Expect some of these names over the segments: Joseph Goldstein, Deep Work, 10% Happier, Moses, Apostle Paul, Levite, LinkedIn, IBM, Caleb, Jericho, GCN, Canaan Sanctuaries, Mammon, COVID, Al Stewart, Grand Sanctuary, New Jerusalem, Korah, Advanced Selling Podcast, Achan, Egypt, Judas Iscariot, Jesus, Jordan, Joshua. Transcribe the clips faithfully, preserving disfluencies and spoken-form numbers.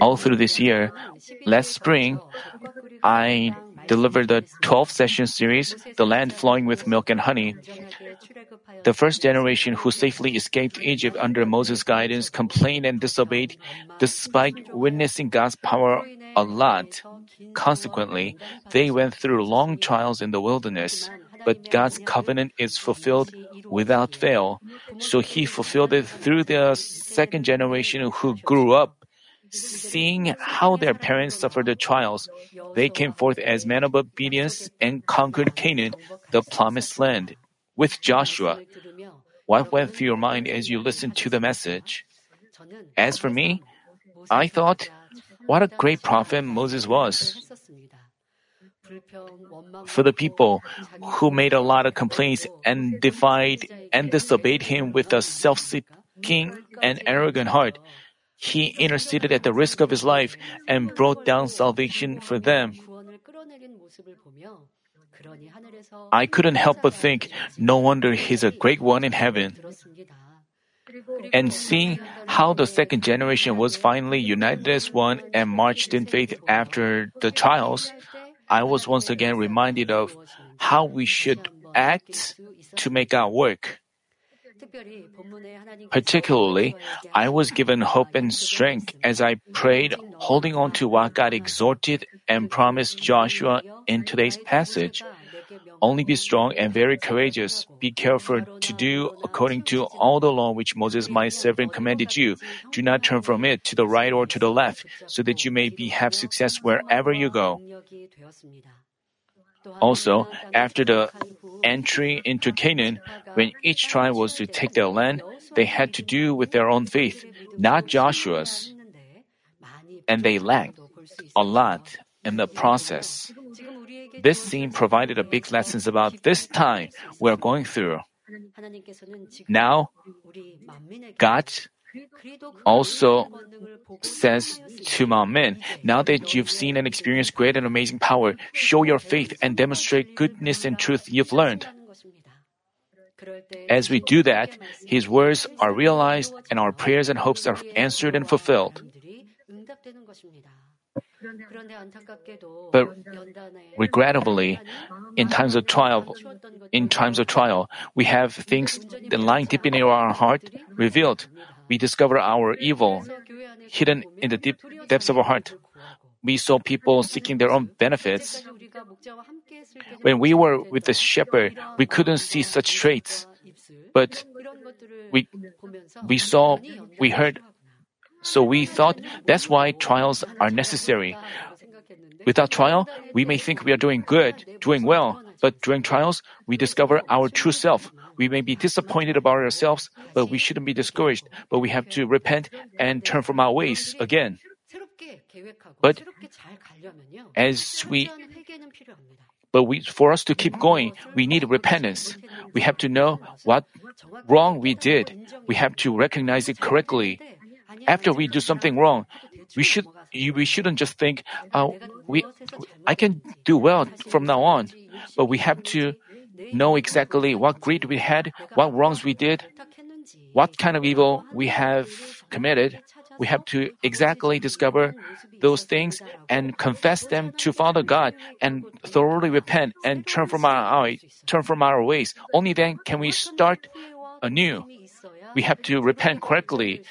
All through this year, last spring, I delivered the twelve session series, The Land Flowing with Milk and Honey. The first generation who safely escaped Egypt under Moses' guidance complained and disobeyed, despite witnessing God's power a lot. Consequently, they went through long trials in the wilderness. But God's covenant is fulfilled without fail. So He fulfilled it through the second generation who grew up. Seeing how their parents suffered the trials, they came forth as men of obedience and conquered Canaan, the promised land, with Joshua. What went through your mind as you listened to the message? As for me, I thought, what a great prophet Moses was. For the people who made a lot of complaints and defied and disobeyed him with a self-seeking and arrogant heart, He interceded at the risk of His life and brought down salvation for them. I couldn't help but think, no wonder He's a great one in heaven. And seeing how the second generation was finally united as one and marched in faith after the trials, I was once again reminded of how we should act to make our work. Particularly, I was given hope and strength as I prayed, holding on to what God exhorted and promised Joshua in today's passage. Only be strong and very courageous. Be careful to do according to all the law which Moses my servant commanded you. Do not turn from it to the right or to the left, so that you may be, have success wherever you go. Also, after the entry into Canaan, when each tribe was to take their land, they had to do with their own faith, not Joshua's. And they lacked a lot in the process. This scene provided a big lesson about this time we are going through. Now, God also says to my men, now that you've seen and experienced great and amazing power, show your faith and demonstrate goodness and truth you've learned. As we do that, His words are realized and our prayers and hopes are answered and fulfilled. But regrettably, in times of trial, in times of trial, we have things that lying deep in our heart revealed. We discover our evil hidden in the deep depths of our heart. We saw people seeking their own benefits. When we were with the shepherd, we couldn't see such traits, but we we saw, we heard. So we thought that's why trials are necessary. Without trial, we may think we are doing good, doing well, but during trials, we discover our true self. We may be disappointed about ourselves, but we shouldn't be discouraged, but we have to repent and turn from our ways again. But as we, but we, for us to keep going, we need repentance. We have to know what wrong we did. We have to recognize it correctly. After we do something wrong, we should we shouldn't just think, oh, we I can do well from now on. But we have to know exactly what greed we had, what wrongs we did, what kind of evil we have committed. We have to exactly discover those things and confess them to Father God and thoroughly repent and turn from our turn from our ways. Only then can we start anew. We have to repent correctly.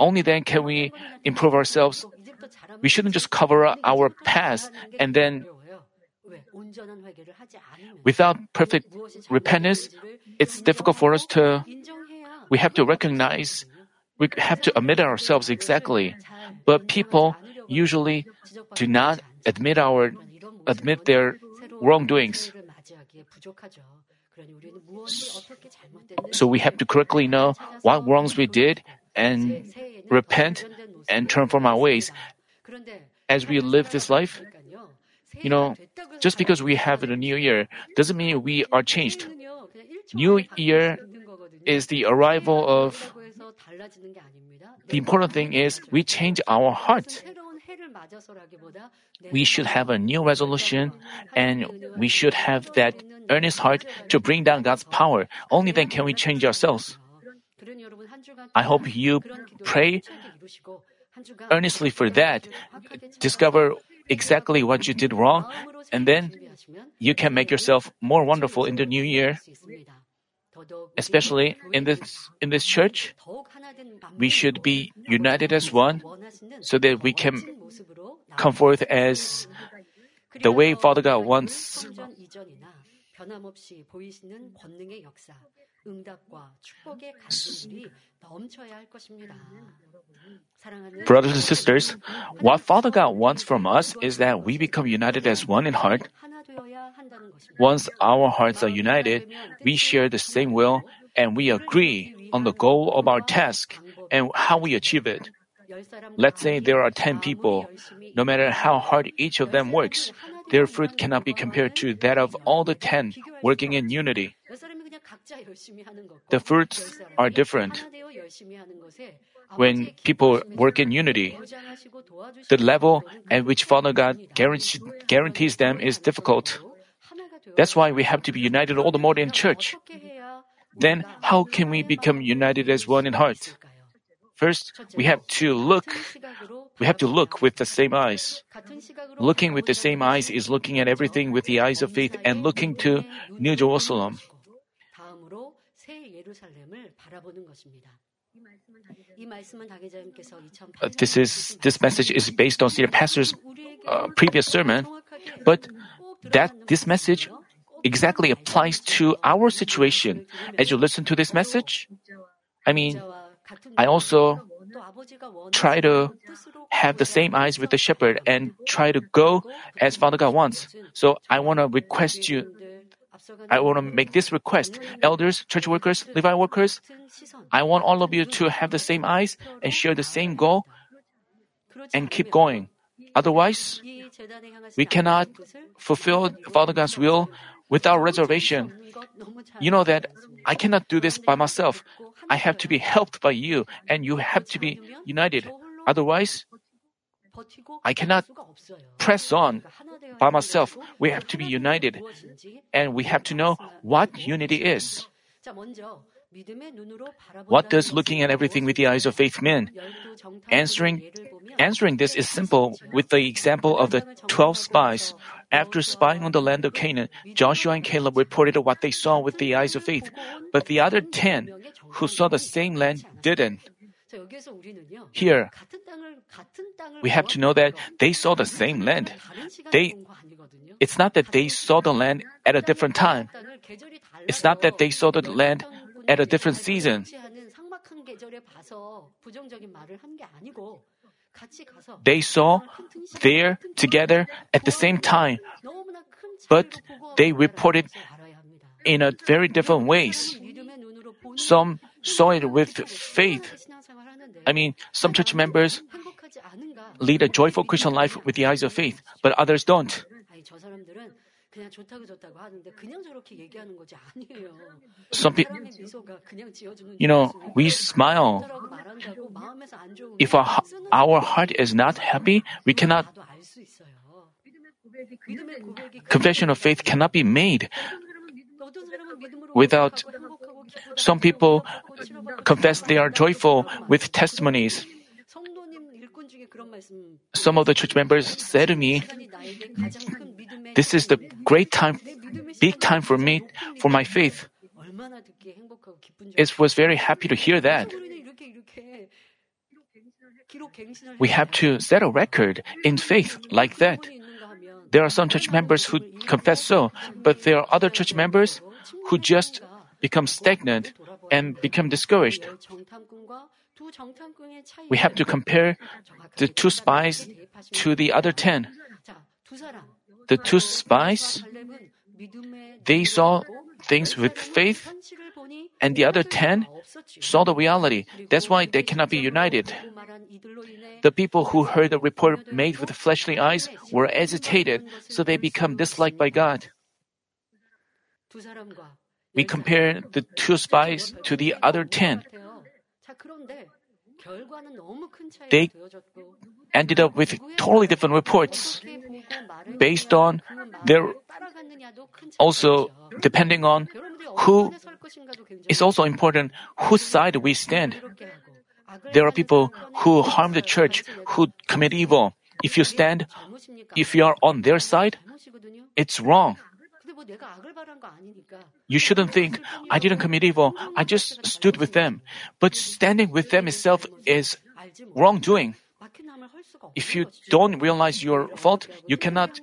Only then can we improve ourselves. We shouldn't just cover our past and then without perfect repentance, it's difficult for us to, we have to recognize, we have to admit ourselves exactly. But people usually do not admit our, admit their wrongdoings. So we have to correctly know what wrongs we did and repent and turn from our ways. As we live this life, you know, just because we have a new year doesn't mean we are changed. New year is the arrival of... The important thing is we change our heart. We should have a new resolution and we should have that earnest heart to bring down God's power. Only then can we change ourselves. I hope you pray earnestly for that, discover exactly what you did wrong, and then you can make yourself more wonderful in the new year. Especially in this, in this church, we should be united as one so that we can come forth as the way Father God wants. Brothers and sisters, what Father God wants from us is that we become united as one in heart. Once our hearts are united, we share the same will and we agree on the goal of our task and how we achieve it. Let's say there are ten people. No matter how hard each of them works, their fruit cannot be compared to that of all the ten working in unity. The fruits are different. When people work in unity, the level at which Father God guarantees them is difficult. That's why we have to be united all the more in church. Then, how can we become united as one in heart? First, we have to look. We have to look with the same eyes. Looking with the same eyes is looking at everything with the eyes of faith and looking to New Jerusalem. Uh, this is this message is based on Senior Pastor's uh, previous sermon, but that this message exactly applies to our situation. As you listen to this message, I mean, I also try to have the same eyes with the shepherd and try to go as Father God wants. So I want to request you. I want to make this request. Elders, church workers, Levite workers, I want all of you to have the same eyes and share the same goal and keep going. Otherwise, we cannot fulfill Father God's will without reservation. You know that I cannot do this by myself. I have to be helped by you, and you have to be united. Otherwise, I cannot press on by myself. We have to be united, and we have to know what unity is. What does looking at everything with the eyes of faith mean? Answering, answering this is simple with the example of the twelve spies. After spying on the land of Canaan, Joshua and Caleb reported what they saw with the eyes of faith, but the other ten who saw the same land didn't. Here, we have to know that they saw the same land. They, it's not that they saw the land at a different time. It's not that they saw the land at a different season. They saw there together at the same time, but they reported in a very different ways. Some saw it with faith. I mean, some church members lead a joyful Christian life with the eyes of faith, but others don't. Some people, you know, we smile. If our, our heart is not happy, we cannot. Confession of faith cannot be made without. Some people confess they are joyful with testimonies. Some of the church members said to me, "This is the great time, big time for me, for my faith." It was very happy to hear that. We have to set a record in faith like that. There are some church members who confess so, but there are other church members who just become stagnant and become discouraged. We have to compare the two spies to the other ten. The two spies, they saw things with faith, and the other ten saw the reality. That's why they cannot be united. The people who heard the report made with fleshly eyes were agitated, so they become disliked by God. We compare the two spies to the other ten. They ended up with totally different reports based on their, also depending on who, it's also important whose side we stand. There are people who harm the church, who commit evil. If you stand, if you are on their side, it's wrong. You shouldn't think, I didn't commit evil, I just stood with them. But standing with them itself is wrongdoing. If you don't realize your fault, you cannot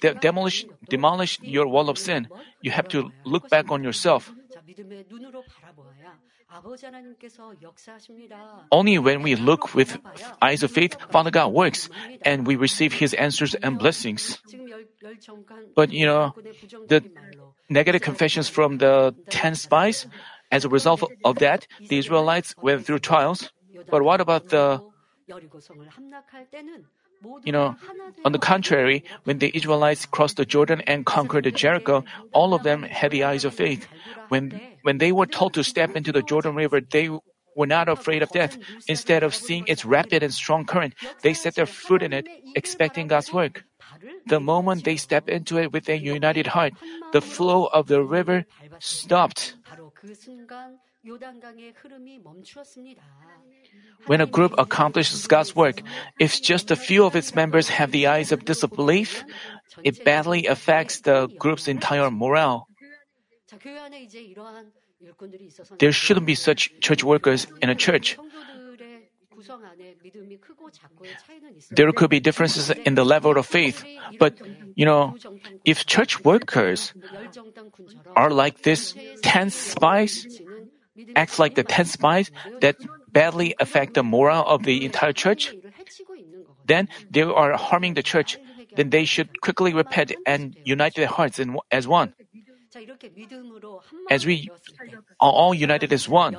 de- demolish, demolish your wall of sin. You have to look back on yourself. Only when we look with eyes of faith, Father God works, and we receive His answers and blessings. But you know, the negative confessions from the ten spies, as a result of that, the Israelites went through trials. But what about the You know, on the contrary, when the Israelites crossed the Jordan and conquered Jericho, all of them had the eyes of faith. When when they were told to step into the Jordan River, they were not afraid of death. Instead of seeing its rapid and strong current, they set their foot in it, expecting God's work. The moment they stepped into it with a united heart, the flow of the river stopped. When a group accomplishes God's work, if just a few of its members have the eyes of disbelief, it badly affects the group's entire morale. There shouldn't be such church workers in a church. There could be differences in the level of faith, but, you know, if church workers are like this ten spies, acts like the ten spies that badly affect the morale of the entire church, then they are harming the church. Then they should quickly repent and unite their hearts in, as one. As we are all united as one.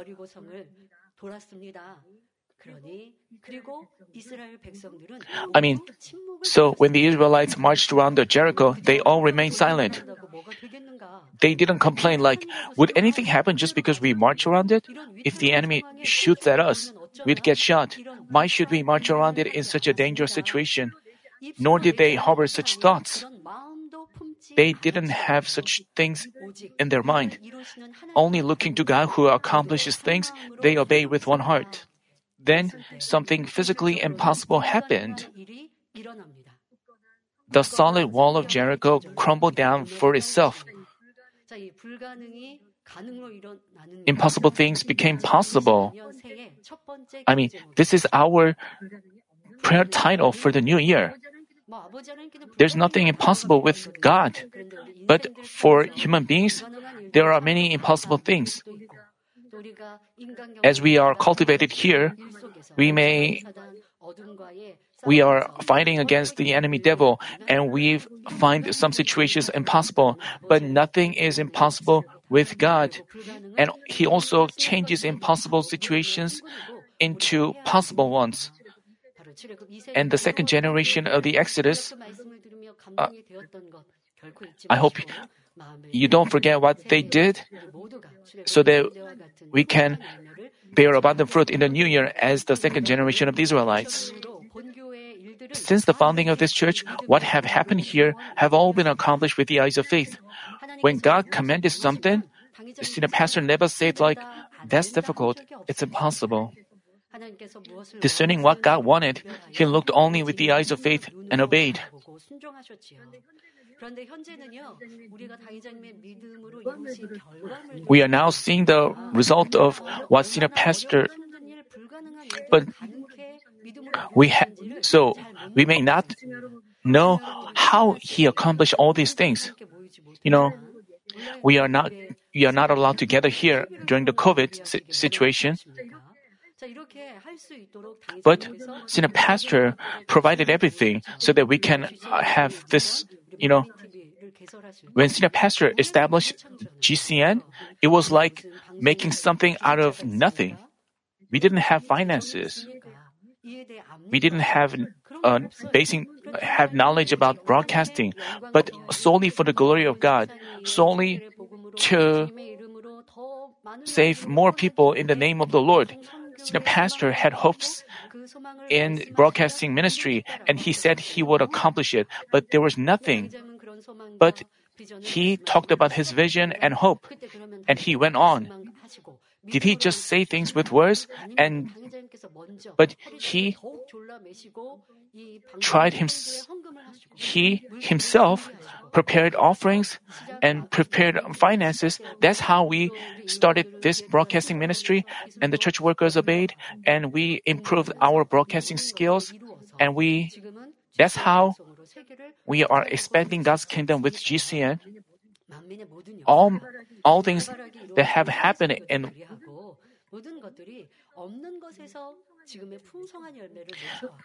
I mean, so when the Israelites marched around the Jericho, they all remained silent. They didn't complain like, would anything happen just because we march around it? If the enemy shoots at us, we'd get shot. Why should we march around it in such a dangerous situation? Nor did they harbor such thoughts. They didn't have such things in their mind. Only looking to God who accomplishes things, they obey with one heart. Then something physically impossible happened. The solid wall of Jericho crumbled down for itself. Impossible things became possible. I mean, this is our prayer title for the new year. There's nothing impossible with God, but for human beings, there are many impossible things. As we are cultivated here, we may we are fighting against the enemy devil, and we find some situations impossible, but nothing is impossible with God. And He also changes impossible situations into possible ones. And the second generation of the Exodus, uh, I hope you don't forget what they did, so that we can bear abundant fruit in the new year as the second generation of the Israelites. Since the founding of this church, what have happened here have all been accomplished with the eyes of faith. When God commanded something, senior pastor never said like, that's difficult, it's impossible. Discerning what God wanted, he looked only with the eyes of faith and obeyed. We are now seeing the result of what senior pastor, but we ha- so we may not know how he accomplished all these things. You know, we are not we are not allowed to gather here during the COVID si- situation. But senior pastor provided everything so that we can uh, have this. You know, when senior pastor established G C N, it was like making something out of nothing. We didn't have finances. We didn't have uh, basic have knowledge about broadcasting, but solely for the glory of God, solely to save more people in the name of the Lord. Senior pastor had hopes in broadcasting ministry, and he said he would accomplish it, but there was nothing. But he talked about his vision and hope, and he went on. Did he just say things with words and But he tried him, he himself prepared offerings and prepared finances. That's how we started this broadcasting ministry, and the church workers obeyed, and we improved our broadcasting skills, and we that's how we are expanding God's kingdom with G C N. All, all things that have happened in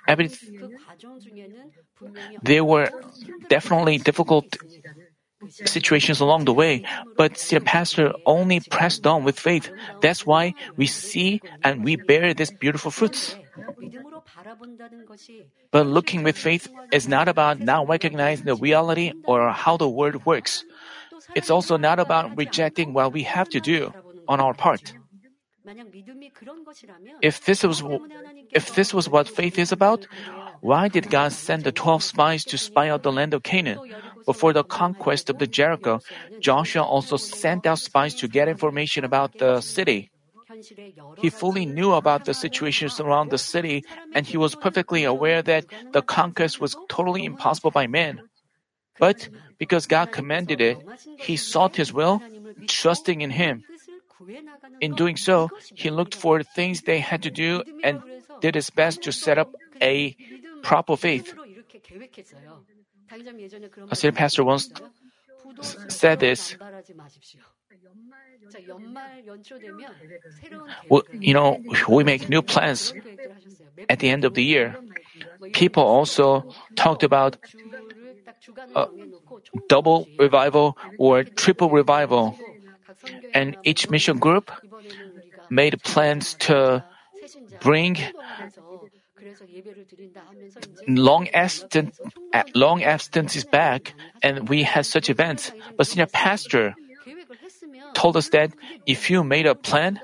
I mean, there were definitely difficult situations along the way, but the pastor only pressed on with faith. That's why we see and we bear these beautiful fruits. But looking with faith is not about not recognizing the reality or how the world works. It's also not about rejecting what we have to do on our part. If this was if this was what faith is about, why did God send the twelve spies to spy out the land of Canaan? Before the conquest of the Jericho, Joshua also sent out spies to get information about the city. He fully knew about the situations around the city, and he was perfectly aware that the conquest was totally impossible by man. But because God commanded it, he sought his will, trusting in him. In doing so, he looked for things they had to do and did his best to set up a proper faith. A senior pastor once said this. Well, you know, we make new plans at the end of the year. People also talked about uh, double revival or triple revival. And each mission group made plans to bring long abstent, long absences back, and we had such events. But senior pastor told us that if you made a plan,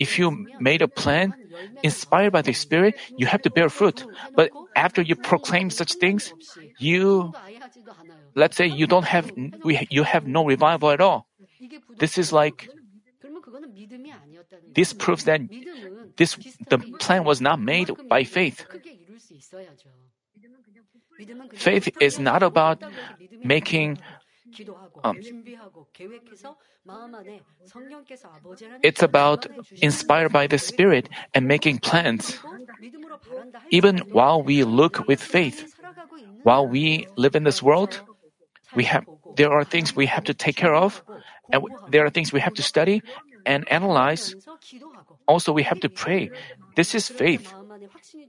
if you made a plan inspired by the Spirit, you have to bear fruit. But after you proclaim such things, you, let's say you don't have, you have no revival at all. This is like, this proves that this the plan was not made by faith. Faith is not about making, um, it's about inspired by the Spirit and making plans. Even while we look with faith, while we live in this world, we have there are things we have to take care of, and there are things we have to study and analyze. Also, we have to pray. This is faith.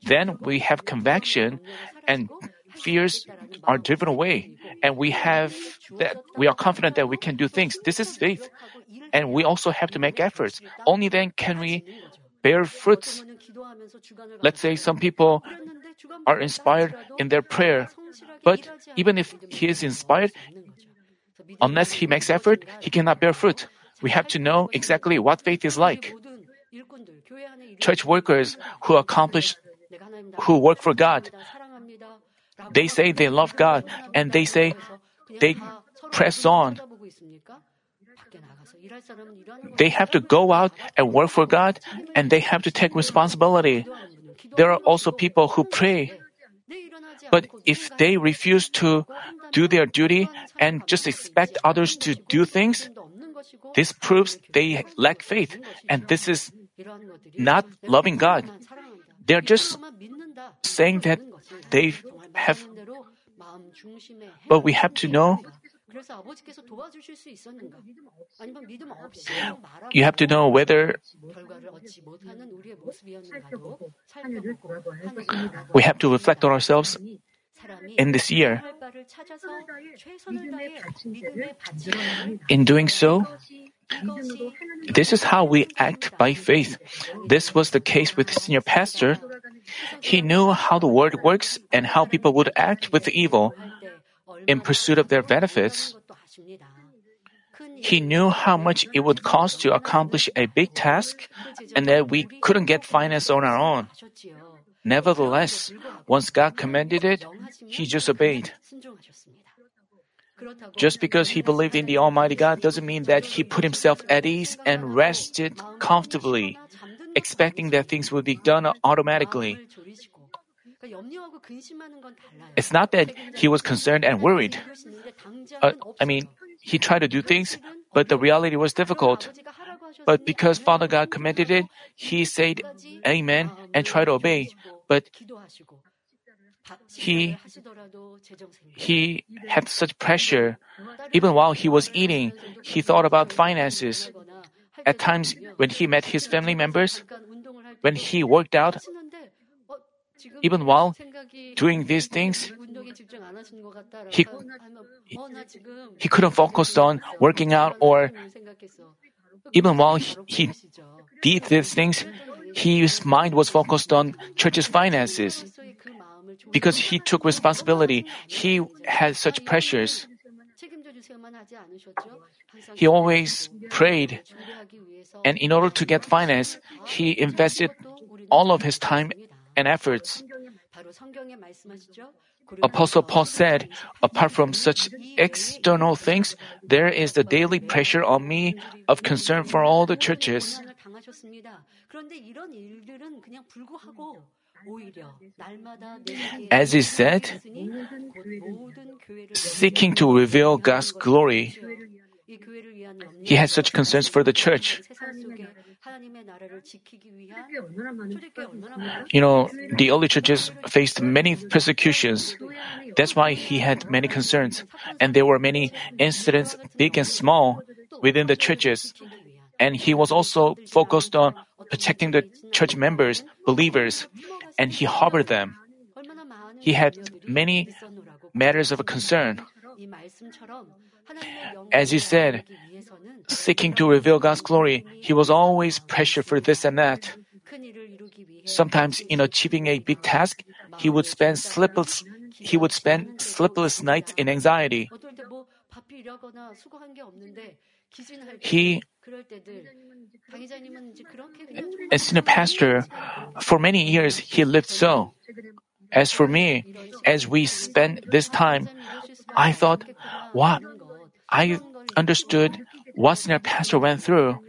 Then we have conviction, and fears are driven away, and we have that we are confident that we can do things. This is faith, and we also have to make efforts. Only then can we bear fruits. Let's say some people are inspired in their prayer, but even if he is inspired, unless he makes effort, he cannot bear fruit. We have to know exactly what faith is like. Church workers who accomplish, who work for God, they say they love God, and they say they press on. They have to go out and work for God, and they have to take responsibility. There are also people who pray. But if they refuse to do their duty and just expect others to do things, this proves they lack faith, and this is not loving God. They're just saying that they have, but we have to know. You have to know whether we have to reflect on ourselves in this year. In doing so, this is how we act by faith. This was the case with senior pastor. He knew how the world works and how people would act with evil in pursuit of their benefits. He knew how much it would cost to accomplish a big task and that we couldn't get finance on our own. Nevertheless, once God commanded it, he just obeyed. Just because he believed in the Almighty God doesn't mean that he put himself at ease and rested comfortably. expecting that things will be done automatically. It's not that he was concerned and worried. Uh, I mean, he tried to do things, but the reality was difficult. But because Father God commanded it, he said, Amen, and tried to obey. But he, he had such pressure. Even while he was eating, he thought about finances. At times, when he met his family members, when he worked out, even while doing these things, he, he, he couldn't focus on working out, or even while he, he did these things, his mind was focused on church's finances. Because he took responsibility, he had such pressures. He always prayed, and in order to get finance, he invested all of his time and efforts. Apostle Paul said, apart from such external things, there is the daily pressure on me of concern for all the churches. As he said, seeking to reveal God's glory, he had such concerns for the church. You know, the early churches faced many persecutions. That's why he had many concerns. And there were many incidents, big and small, within the churches. And he was also focused on protecting the church members, believers, and he harbored them. He had many matters of concern. As he said, seeking to reveal God's glory, he was always pressured for this and that. Sometimes in achieving a big task, he would spend sleepless, he would spend sleepless nights in anxiety. He, as senior pastor, for many years he lived so. As for me, as we spent this time, I thought, wow, I understood what senior pastor went through.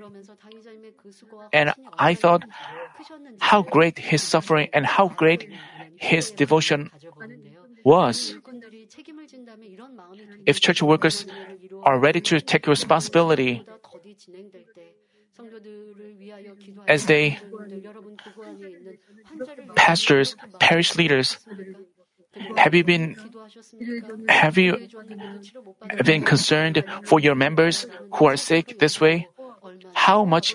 And I thought how great his suffering and how great his devotion was. If church workers are ready to take responsibility, as they, pastors, parish leaders, have you been, have you been concerned for your members who are sick this way? How much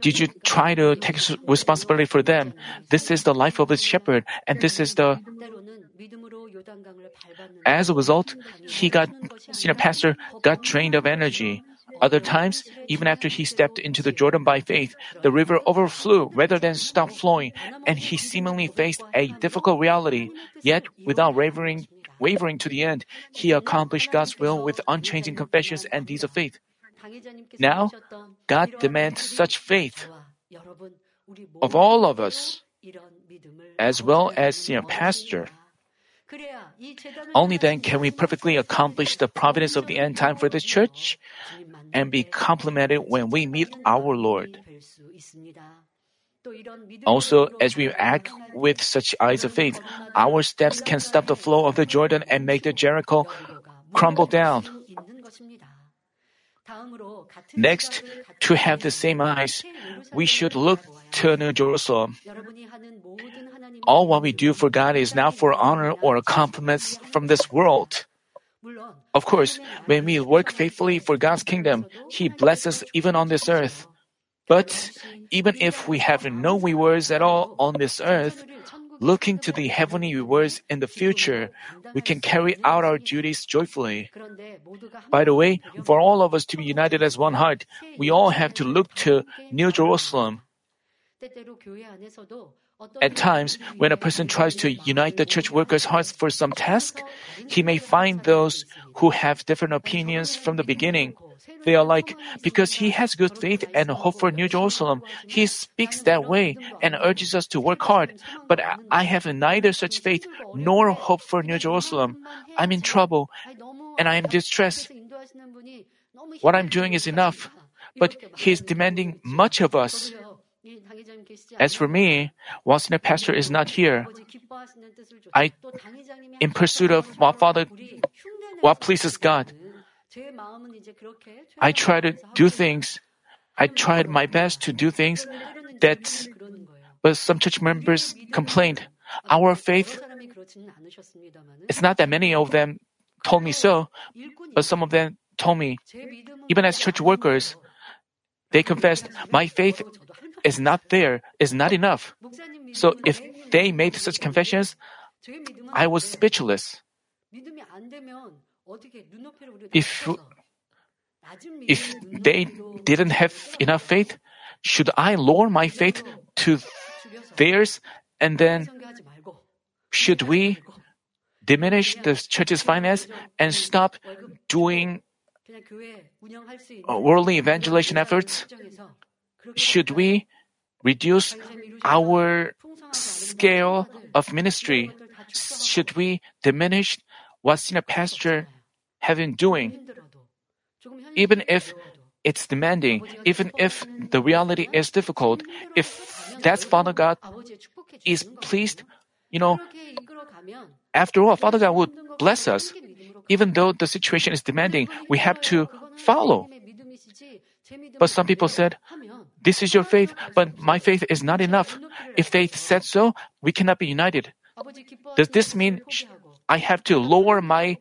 did you try to take responsibility for them? This is the life of the shepherd, and this is the. As a result, he got, senior pastor got drained of energy. Other times, even after he stepped into the Jordan by faith, the river overflew rather than stopped flowing, and he seemingly faced a difficult reality. Yet, without wavering, wavering to the end, he accomplished God's will with unchanging confessions and deeds of faith. Now, God demands such faith of all of us, as well as senior pastor. Only then can we perfectly accomplish the providence of the end time for this church and be complimented when we meet our Lord. Also, as we act with such eyes of faith, our steps can stop the flow of the Jordan and make the Jericho crumble down. Next, to have the same eyes, we should look to New Jerusalem. All what we do for God is not for honor or compliments from this world. Of course, when we work faithfully for God's kingdom, He blesses even on this earth. But even if we have no rewards at all on this earth, looking to the heavenly rewards in the future, we can carry out our duties joyfully. By the way, for all of us to be united as one heart, we all have to look to New Jerusalem. At times, when a person tries to unite the church workers' hearts for some task, he may find those who have different opinions from the beginning. They are like, because he has good faith and hope for New Jerusalem, he speaks that way and urges us to work hard. But I have neither such faith nor hope for New Jerusalem. I'm in trouble and I am distressed. What I'm doing is enough, but he is demanding much of us. As for me, whilst my pastor is not here, I, in pursuit of my Father, what pleases God, I try to do things. I tried my best to do things that, but some church members complained. Our faith, it's not that many of them told me so, but some of them told me, even as church workers, they confessed, my faith is not there, is not enough. So if they made such confessions, I was speechless. If, if they didn't have enough faith, should I lower my faith to theirs? And then should we diminish the church's finance and stop doing worldly evangelization efforts? Should we reduce our scale of ministry? Should we diminish what senior pastor have been doing? Even if it's demanding, even if the reality is difficult, if that's Father God is pleased, you know, after all, Father God would bless us. Even though the situation is demanding, we have to follow. But some people said, this is your faith, but my faith is not enough. If they said so, we cannot be united. Does this mean I have to lower my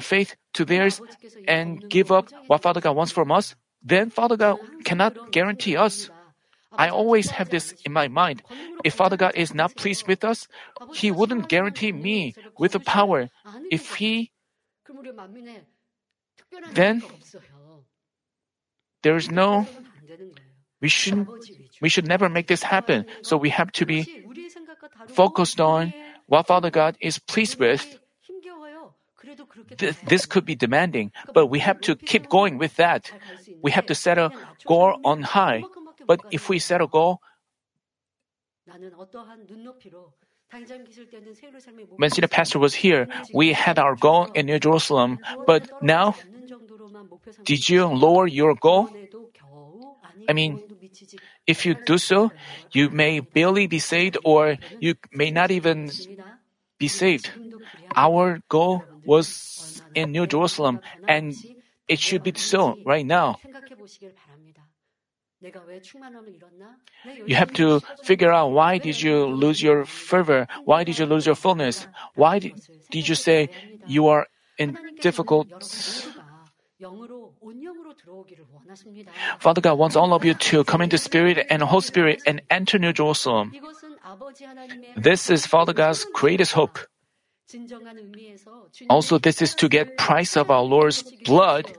faith to theirs and give up what Father God wants from us? Then Father God cannot guarantee us. I always have this in my mind. If Father God is not pleased with us, He wouldn't guarantee me with the power. If He, then there is no, we shouldn't, we should never make this happen. So we have to be focused on what Father God is pleased with. Th- this could be demanding, but we have to keep going with that. We have to set a goal on high. But if we set a goal, when the pastor was here, we had our goal in New Jerusalem. But now, did you lower your goal? I mean, if you do so, you may barely be saved, or you may not even be saved. Our goal was in New Jerusalem, and it should be so right now. You have to figure out, why did you lose your fervor? Why did you lose your fullness? Why did, did you say you are in difficult? Father God wants all of you to come into Spirit and Holy Spirit and enter New Jerusalem. This is Father God's greatest hope. Also, this is to get price of our Lord's blood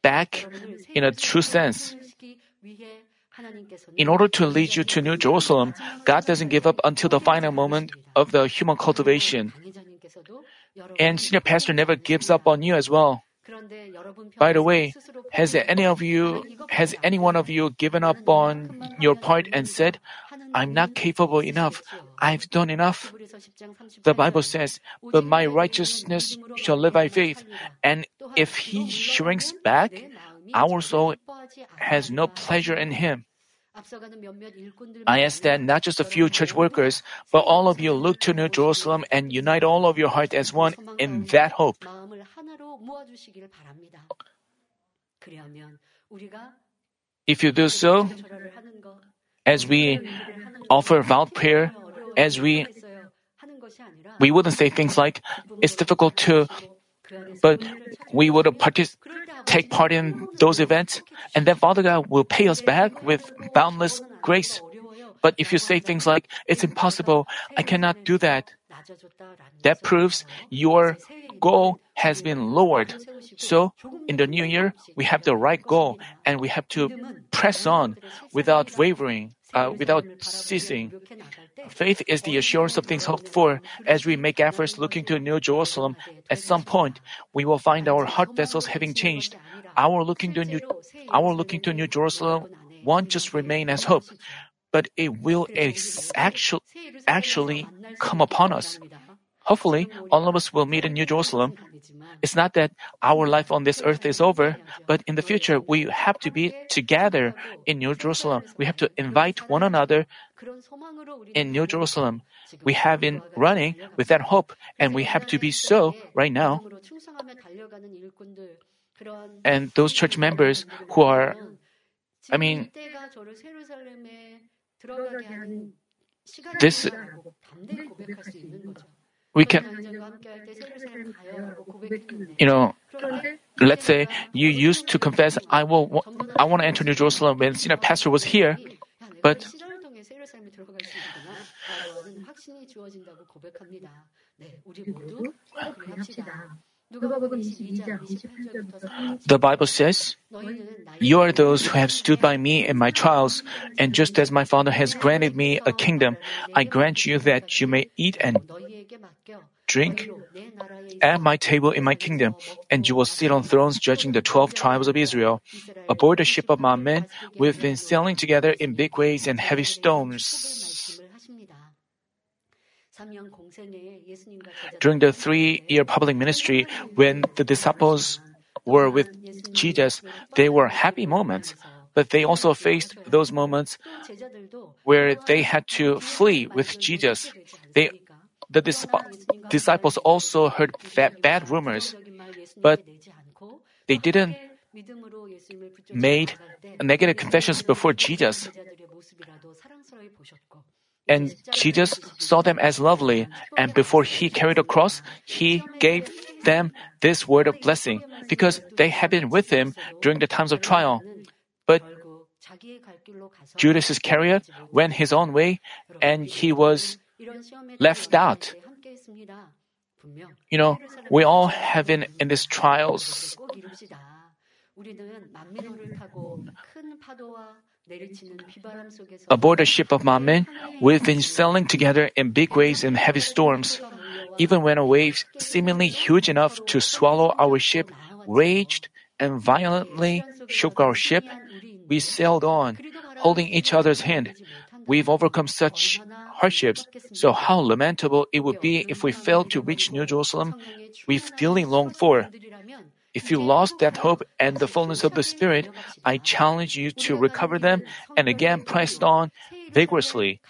back in a true sense. In order to lead you to New Jerusalem, God doesn't give up until the final moment of the human cultivation. And senior pastor never gives up on you as well. By the way, has any of you, has any one of you given up on your part and said, I'm not capable enough, I've done enough? The Bible says, but my righteousness shall live by faith. And if he shrinks back, our soul has no pleasure in him. I ask that not just a few church workers, but all of you look to New Jerusalem and unite all of your heart as one in that hope. If you do so, as we offer vowed prayer, as we we wouldn't say things like, it's difficult to, but we would partic- take part in those events, and then Father God will pay us back with boundless grace. But if you say things like, it's impossible, I cannot do that, that proves your goal has been lowered. So, in the new year, we have the right goal, and we have to press on without wavering, uh, without ceasing. Faith is the assurance of things hoped for. As we make efforts looking to New Jerusalem, at some point, we will find our heart vessels having changed. Our looking to New, our looking to New Jerusalem won't just remain as hope, but it will ex- actu- actually come upon us. Hopefully, all of us will meet in New Jerusalem. It's not that our life on this earth is over, but in the future, we have to be together in New Jerusalem. We have to invite one another In New Jerusalem, we have been running with that hope, and we have to be so right now. And those church members who are, I mean, this, we can, you know, let's say you used to confess, I will, I want to enter New Jerusalem when senior pastor was here, but the Bible says, you are those who have stood by me in my trials, and just as my Father has granted me a kingdom, I grant you that you may eat and drink at my table in my kingdom, and you will sit on thrones judging the twelve tribes of Israel. Aboard the ship of my men, we have been sailing together in big waves and heavy storms. During the three-year public ministry, when the disciples were with Jesus, they were happy moments, but they also faced those moments where they had to flee with Jesus. They, the dis- disciples also heard bad, bad rumors, but they didn't make negative confessions before Jesus. And Jesus saw them as lovely, and before he carried a cross, he gave them this word of blessing because they had been with him during the times of trial. But Judas Iscariot went his own way, and he was left out. You know, we all have been in these trials. Aboard the ship of Mammon, we've been sailing together in big waves and heavy storms. Even when a wave seemingly huge enough to swallow our ship raged and violently shook our ship, we sailed on, holding each other's hand. We've overcome such hardships, so how lamentable it would be if we failed to reach New Jerusalem we've dearly longed for. If you lost that hope and the fullness of the Spirit, I challenge you to recover them and again press on vigorously.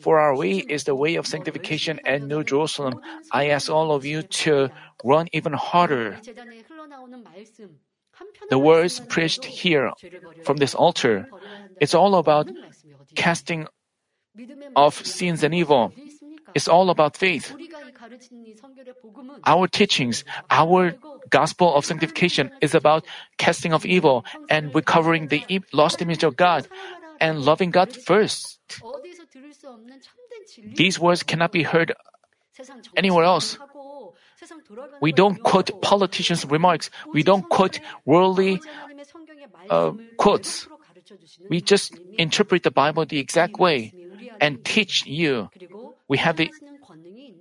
For our way is the way of sanctification and New Jerusalem. I ask all of you to run even harder. The words preached here from this altar, it's all about casting off sins and evil. It's all about faith. Our teachings, our gospel of sanctification is about casting off evil and recovering the e- lost image of God and loving God first. These words cannot be heard anywhere else. We don't quote politicians' remarks. We don't quote worldly uh, quotes. We just interpret the Bible the exact way and teach you. We have the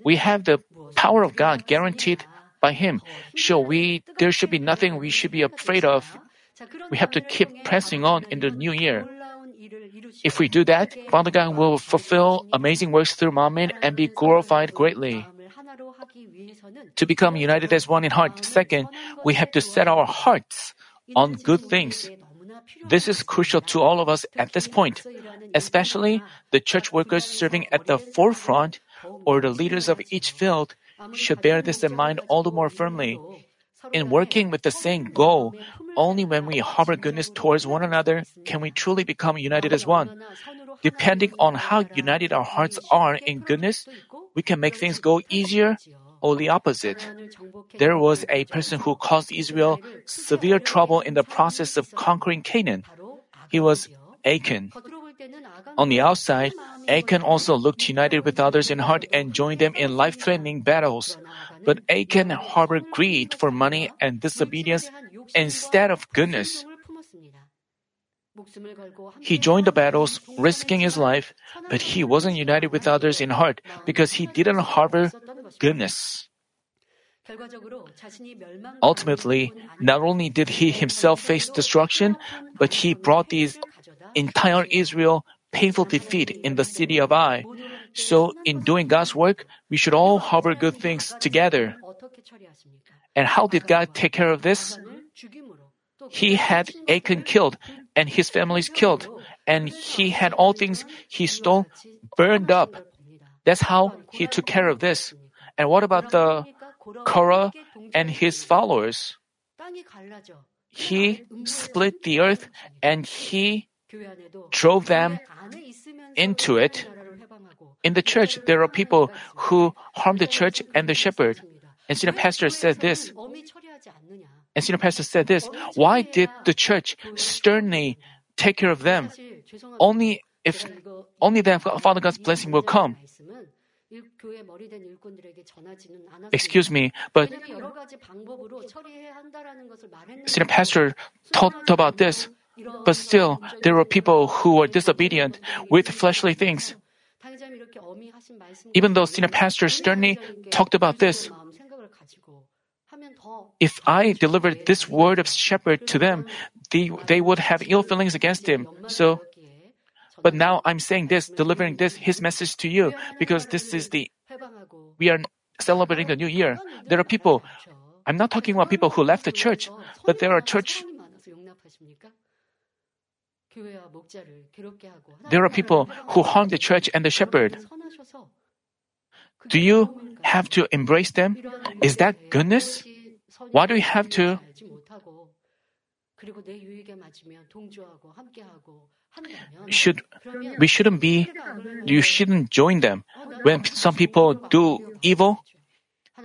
We have the power of God guaranteed by Him. So we, there should be nothing we should be afraid of. We have to keep pressing on in the new year. If we do that, Father God will fulfill amazing works through Mammon and be glorified greatly. To become united as one in heart. Second, we have to set our hearts on good things. This is crucial to all of us at this point, especially the church workers serving at the forefront or the leaders of each field should bear this in mind all the more firmly. In working with the same goal, only when we harbor goodness towards one another can we truly become united as one. Depending on how united our hearts are in goodness, we can make things go easier or the opposite. There was a person who caused Israel severe trouble in the process of conquering Canaan. He was Achan. On the outside, Achan also looked united with others in heart and joined them in life-threatening battles. But Achan harbored greed for money and disobedience instead of goodness. He joined the battles, risking his life, but he wasn't united with others in heart because he didn't harbor goodness. Ultimately, not only did he himself face destruction, but he brought these entire Israel painful defeat in the city of Ai. So in doing God's work, we should all harbor good things together. And how did God take care of this? He had Achan killed and his families killed, and he had all things he stole burned up. That's how he took care of this. And what about the Korah and his followers? He split the earth and he drove them into it. In the church, there are people who harm the church and the shepherd. And senior pastor said this. And senior pastor said this. Why did the church sternly take care of them? Only if only then Father God's blessing will come. Excuse me, but senior pastor talked about this. But still, there were people who were disobedient with fleshly things. Even though senior pastor sternly talked about this, if I delivered this word of shepherd to them, they, they would have ill feelings against him. So, but now I'm saying this, delivering this, his message to you, because this is the, we are celebrating the new year. There are people, I'm not talking about people who left the church, but there are church, there are people who harm the church and the shepherd. Do you have to embrace them? Is that goodness? Why do you have to? Should, we shouldn't be, you shouldn't join them. When some people do evil,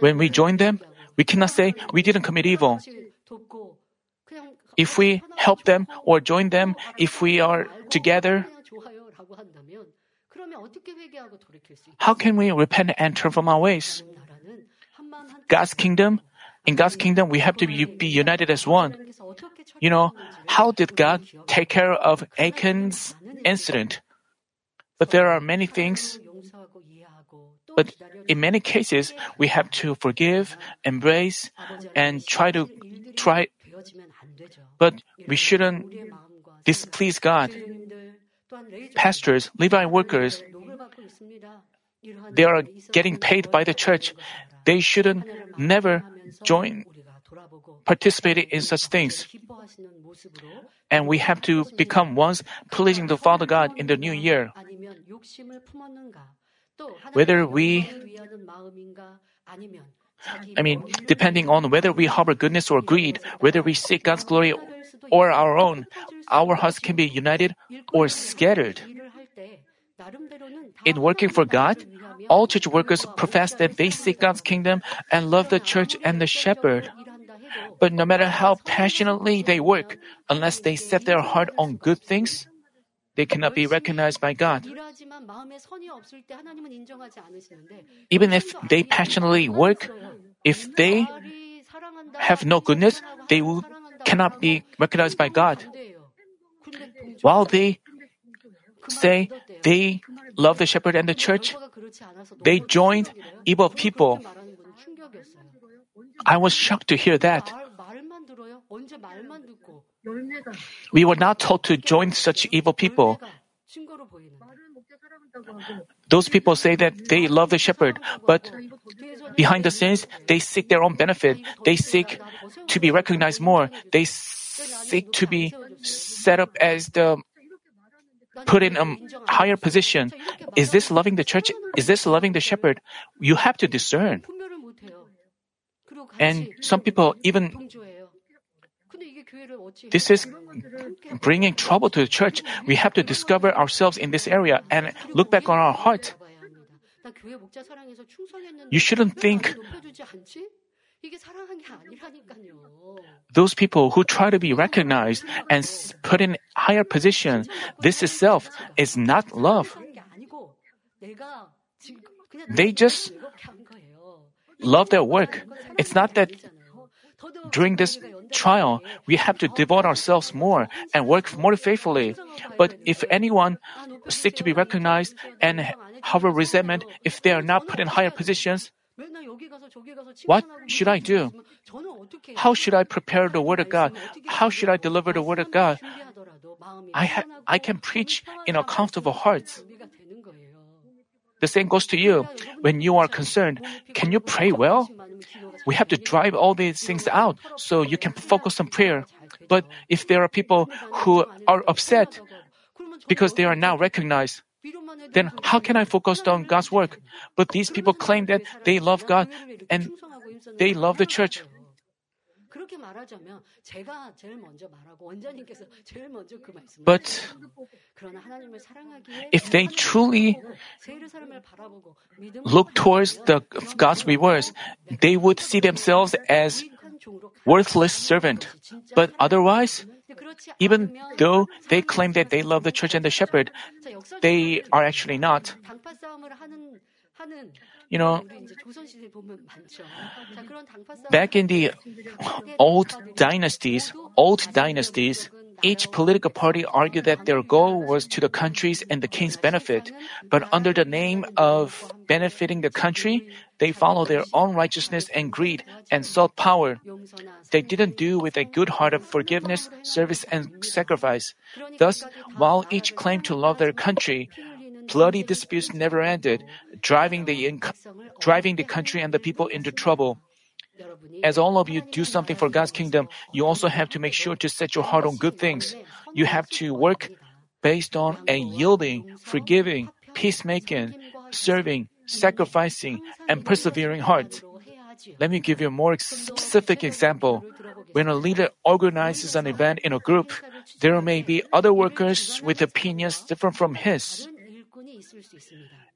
when we join them, we cannot say we didn't commit evil. If we help them or join them, if we are together, how can we repent and turn from our ways? God's kingdom, in God's kingdom, we have to be united as one. You know, how did God take care of Achan's incident? But there are many things. But in many cases, we have to forgive, embrace, and try to try. But we shouldn't displease God. Pastors, Levite workers, they are getting paid by the church. They shouldn't never join, participate in such things. And we have to become ones pleasing the Father God in the new year. Whether we, I mean, depending on whether we harbor goodness or greed, whether we seek God's glory or our own, our hearts can be united or scattered. In working for God, all church workers profess that they seek God's kingdom and love the church and the shepherd. But no matter how passionately they work, unless they set their heart on good things, they cannot be recognized by God. Even if they passionately work, if they have no goodness, they will, cannot be recognized by God. While they say they love the shepherd and the church, they joined evil people. I was shocked to hear that. We were not told to join such evil people. Those people say that they love the shepherd, but behind the scenes, they seek their own benefit. They seek to be recognized more. They seek to be set up as the, put in a higher position. Is this loving the church? Is this loving the shepherd? You have to discern. And some people even, this is bringing trouble to the church. We have to discover ourselves in this area and look back on our heart. You shouldn't think those people who try to be recognized and put in higher position, this itself is not love. They just love their work. It's not that during this trial, we have to devote ourselves more and work more faithfully. But if anyone seeks to be recognized and harbor resentment, if they are not put in higher positions, what should I do? How should I prepare the Word of God? How should I deliver the Word of God? I ha- I can preach in a comfortable heart. The same goes to you. When you are concerned, can you pray well? We have to drive all these things out so you can focus on prayer. But if there are people who are upset, because they are now recognized. Then how can I focus on God's work? But these people claim that they love God and they love the church. But if they truly look towards the, God's rewards, they would see themselves as worthless servant. But otherwise, even though they claim that they love the church and the shepherd, they are actually not. You know, back in the old dynasties, old dynasties, each political party argued that their goal was to the country's and the king's benefit. But under the name of benefiting the country, they followed their own righteousness and greed and sought power. They didn't do with a good heart of forgiveness, service, and sacrifice. Thus, while each claimed to love their country, bloody disputes never ended, driving the inc- driving the country and the people into trouble. As all of you do something for God's kingdom, you also have to make sure to set your heart on good things. You have to work based on a yielding, forgiving, peacemaking, serving, sacrificing, and persevering heart. Let me give you a more specific example. When a leader organizes an event in a group, there may be other workers with opinions different from his.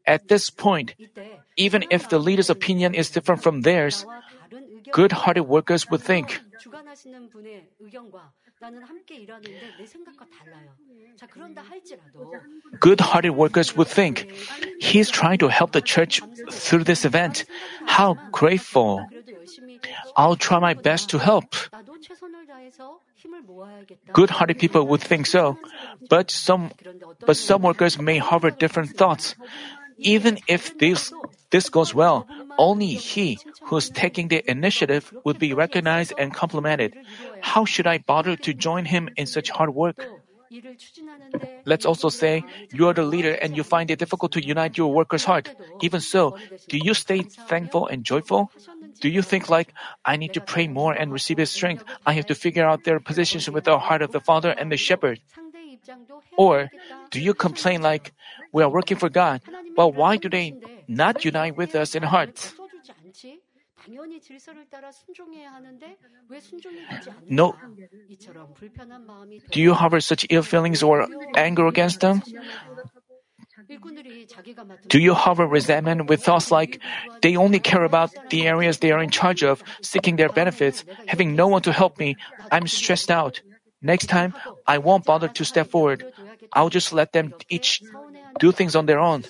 At this point, even if the leader's opinion is different from theirs, good-hearted workers would think, good-hearted workers would think, he's trying to help the church through this event. How grateful. I'll try my best to help. Good-hearted people would think so, but some, but some workers may harbor different thoughts. Even if this, this goes well, only he who's taking the initiative would be recognized and complimented. How should I bother to join him in such hard work? Let's also say you are the leader and you find it difficult to unite your workers' heart. Even so, do you stay thankful and joyful? Do you think like, I need to pray more and receive His strength. I have to figure out their positions with the heart of the Father and the Shepherd. Or do you complain like, we are working for God, but why do they not unite with us in heart? No. Do you harbor such ill feelings or anger against them? Do you harbor resentment with thoughts like they only care about the areas they are in charge of, seeking their benefits, having no one to help me? I'm stressed out. Next time, I won't bother to step forward. I'll just let them each do things on their own.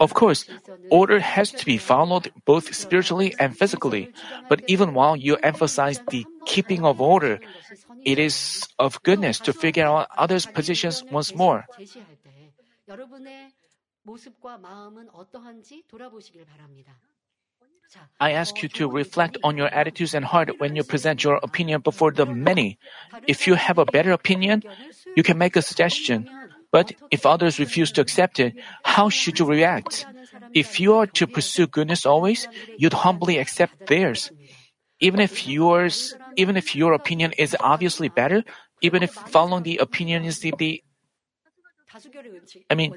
Of course, order has to be followed both spiritually and physically. But even while you emphasize the keeping of order, it is of goodness to figure out others' positions once more. I ask you to reflect on your attitudes and heart when you present your opinion before the many. If you have a better opinion, you can make a suggestion. But if others refuse to accept it, how should you react? If you are to pursue goodness always, you'd humbly accept theirs. Even if yours, even if your opinion is obviously better, even if following the opinion is the, the I mean,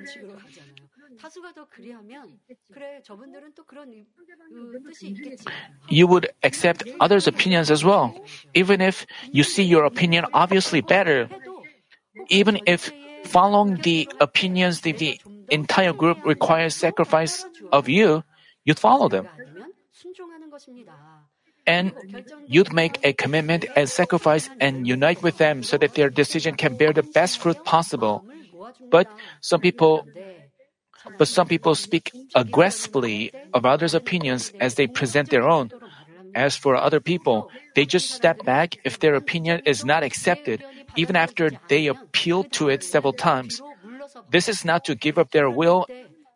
you would accept others' opinions as well. Even if you see your opinion obviously better, even if following the opinions of the entire group requires sacrifice of you, you'd follow them. And you'd make a commitment and sacrifice and unite with them so that their decision can bear the best fruit possible. But some people, but some people speak aggressively of others' opinions as they present their own. As for other people, they just step back if their opinion is not accepted, even after they appeal to it several times. This is not to give up their will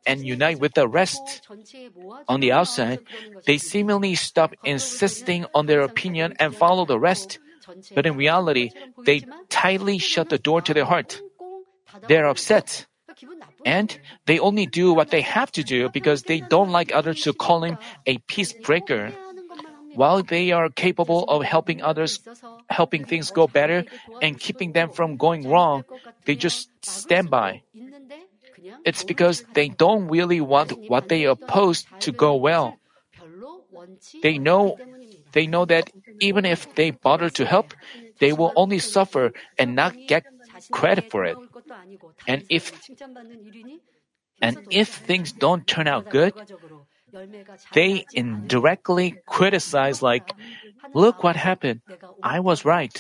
and unite with the rest. On the outside, they seemingly stop insisting on their opinion and follow the rest. But in reality, they tightly shut the door to their heart. They're upset. And they only do what they have to do because they don't like others to call him a peace breaker. While they are capable of helping others helping things go better and keeping them from going wrong, they just stand by. It's because they don't really want what they oppose to go well. They know, they know that even if they bother to help, they will only suffer and not get credit for it. And if, and if things don't turn out good, they indirectly criticize like, "Look what happened. I was right."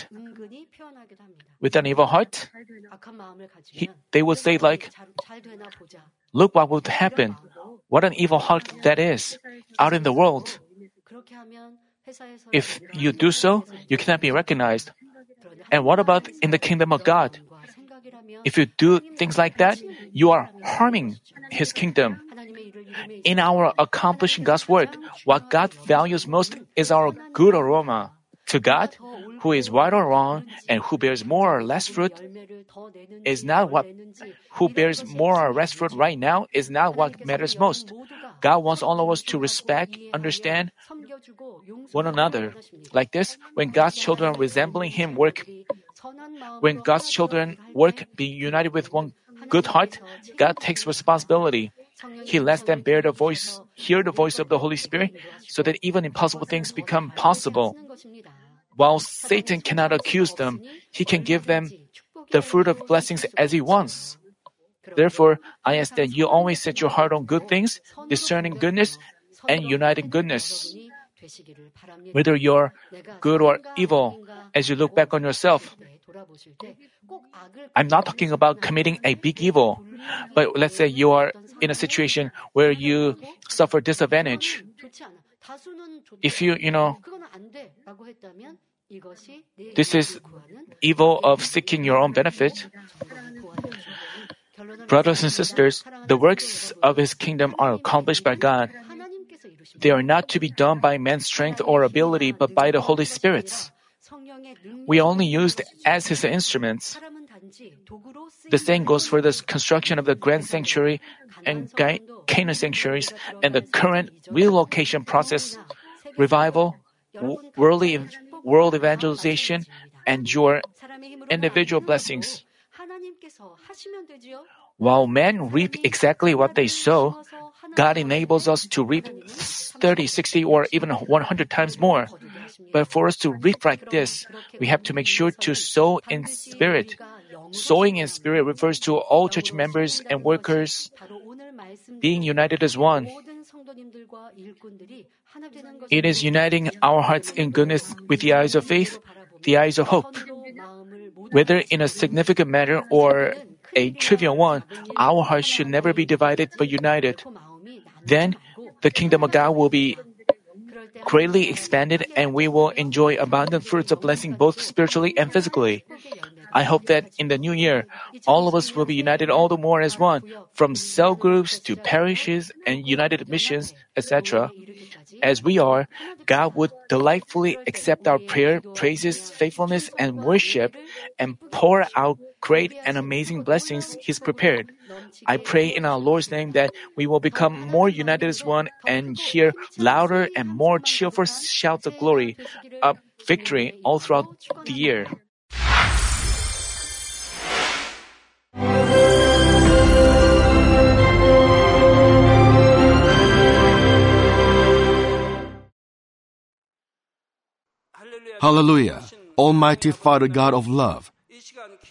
With an evil heart, he, they would say like, "Look what would happen. What an evil heart that is out in the world. If you do so, you cannot be recognized. And what about in the kingdom of God? If you do things like that, you are harming His kingdom." In our accomplishing God's work, what God values most is our good aroma to God, who is right or wrong, and who bears more or less fruit is not what who bears more or less fruit right now is not what matters most. God wants all of us to respect, understand one another. Like this, when God's children resembling Him work, when God's children work, be united with one good heart, God takes responsibility. He lets them bear the voice, hear the voice of the Holy Spirit, so that even impossible things become possible. While Satan cannot accuse them, he can give them the fruit of blessings as he wants. Therefore, I ask that you always set your heart on good things, discerning goodness, and uniting goodness. Whether you're good or evil, as you look back on yourself, I'm not talking about committing a big evil, but let's say you are in a situation where you suffer disadvantage. If you, you know, this is evil of seeking your own benefit. Brothers and sisters, the works of His kingdom are accomplished by God. They are not to be done by man's strength or ability, but by the Holy Spirit's. We are only used as His instruments. The same goes for the construction of the Grand Sanctuary and Canaan Sanctuaries and the current relocation process, revival, worldly, world evangelization, and your individual blessings. While men reap exactly what they sow, God enables us to reap thirty, sixty, or even one hundred times more. But for us to reap like this, we have to make sure to sow in spirit. Sowing in spirit refers to all church members and workers being united as one. It is uniting our hearts in goodness with the eyes of faith, the eyes of hope. Whether in a significant matter or a trivial one, our hearts should never be divided but united. Then the kingdom of God will be greatly expanded and we will enjoy abundant fruits of blessing both spiritually and physically. I hope that in the new year, all of us will be united all the more as one, from cell groups to parishes and united missions, et cetera. As we are, God would delightfully accept our prayer, praises, faithfulness, and worship, and pour out great and amazing blessings He's prepared. I pray in our Lord's name that we will become more united as one and hear louder and more cheerful shouts of glory, of victory all throughout the year. Hallelujah! Almighty Father God of love,